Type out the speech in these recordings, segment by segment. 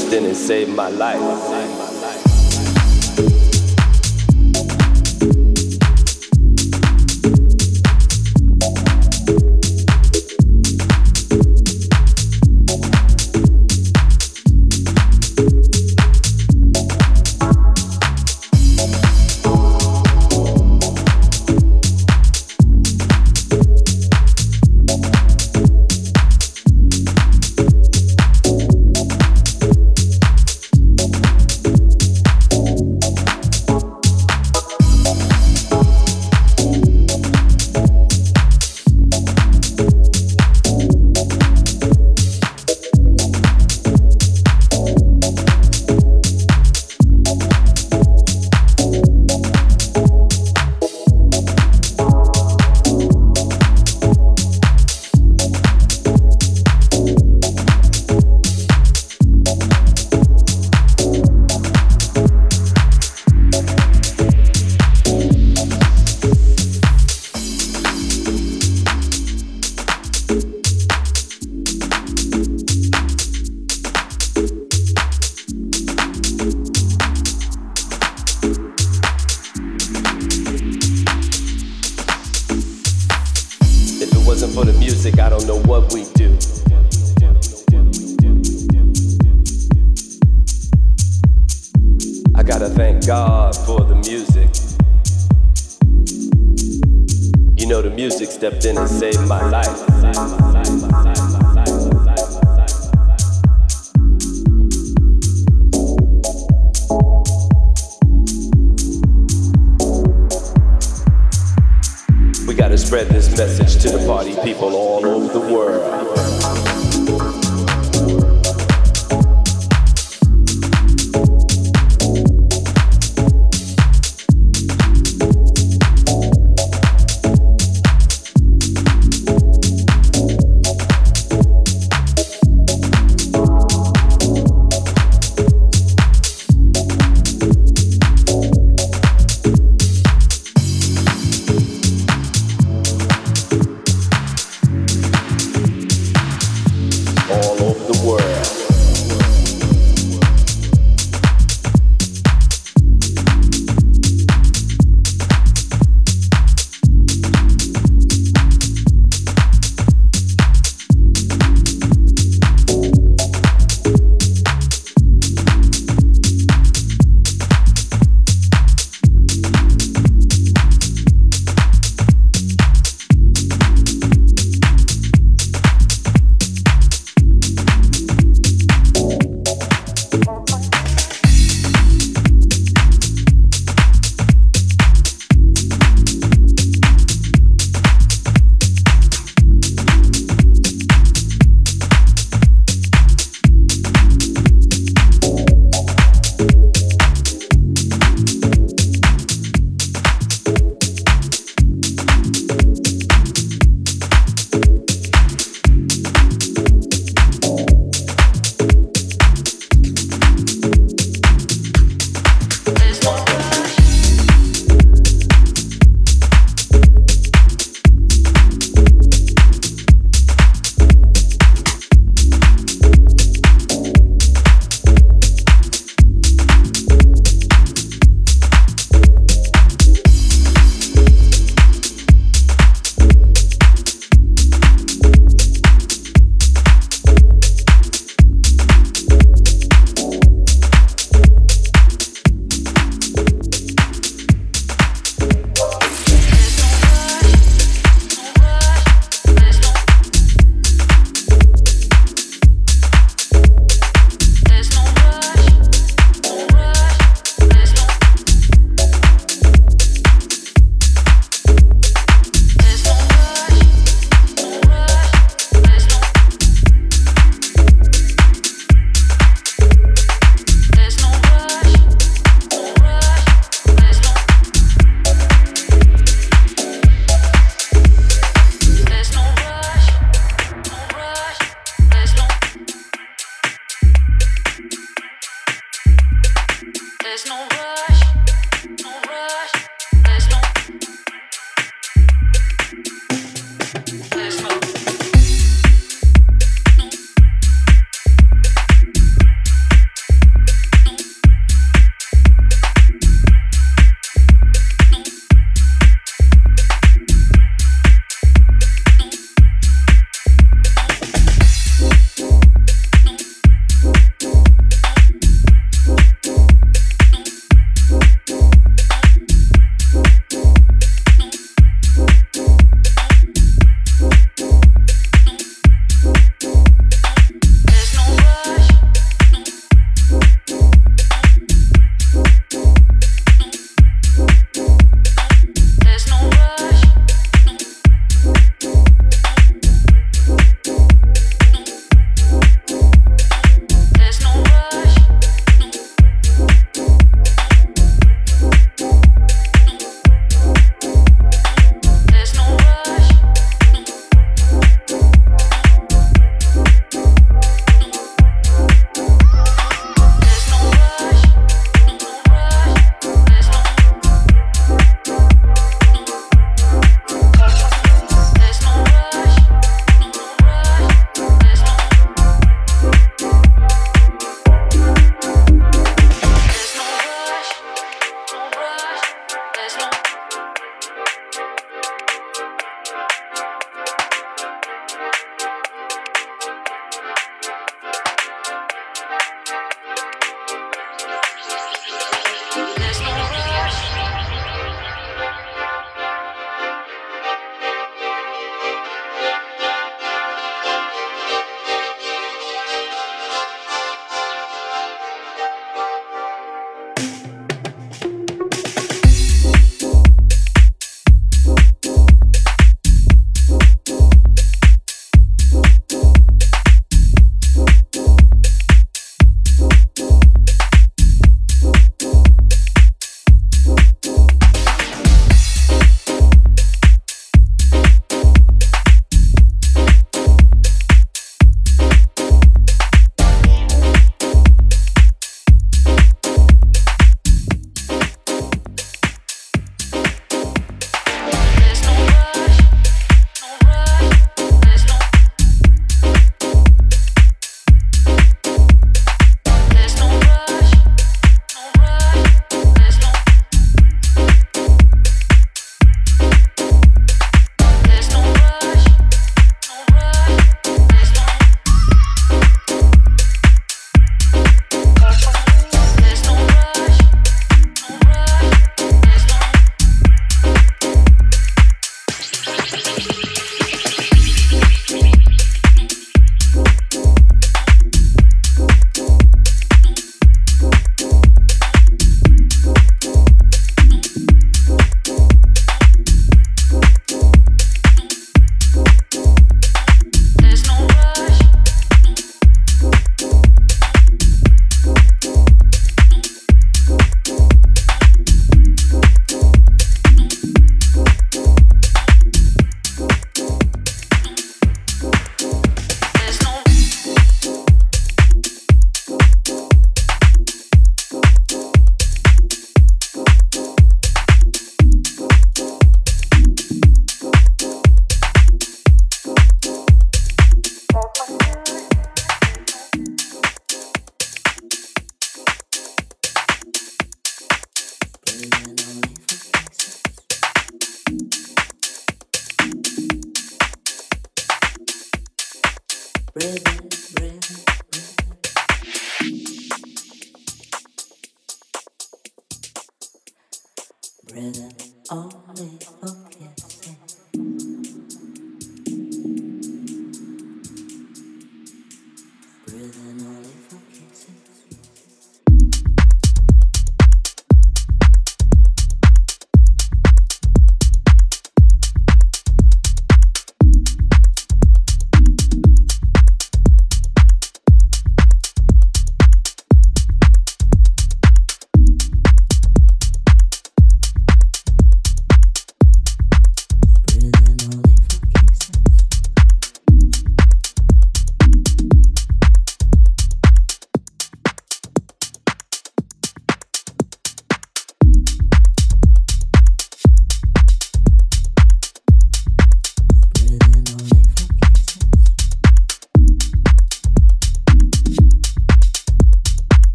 stepped in and saved my life.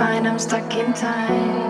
find I'm stuck in time.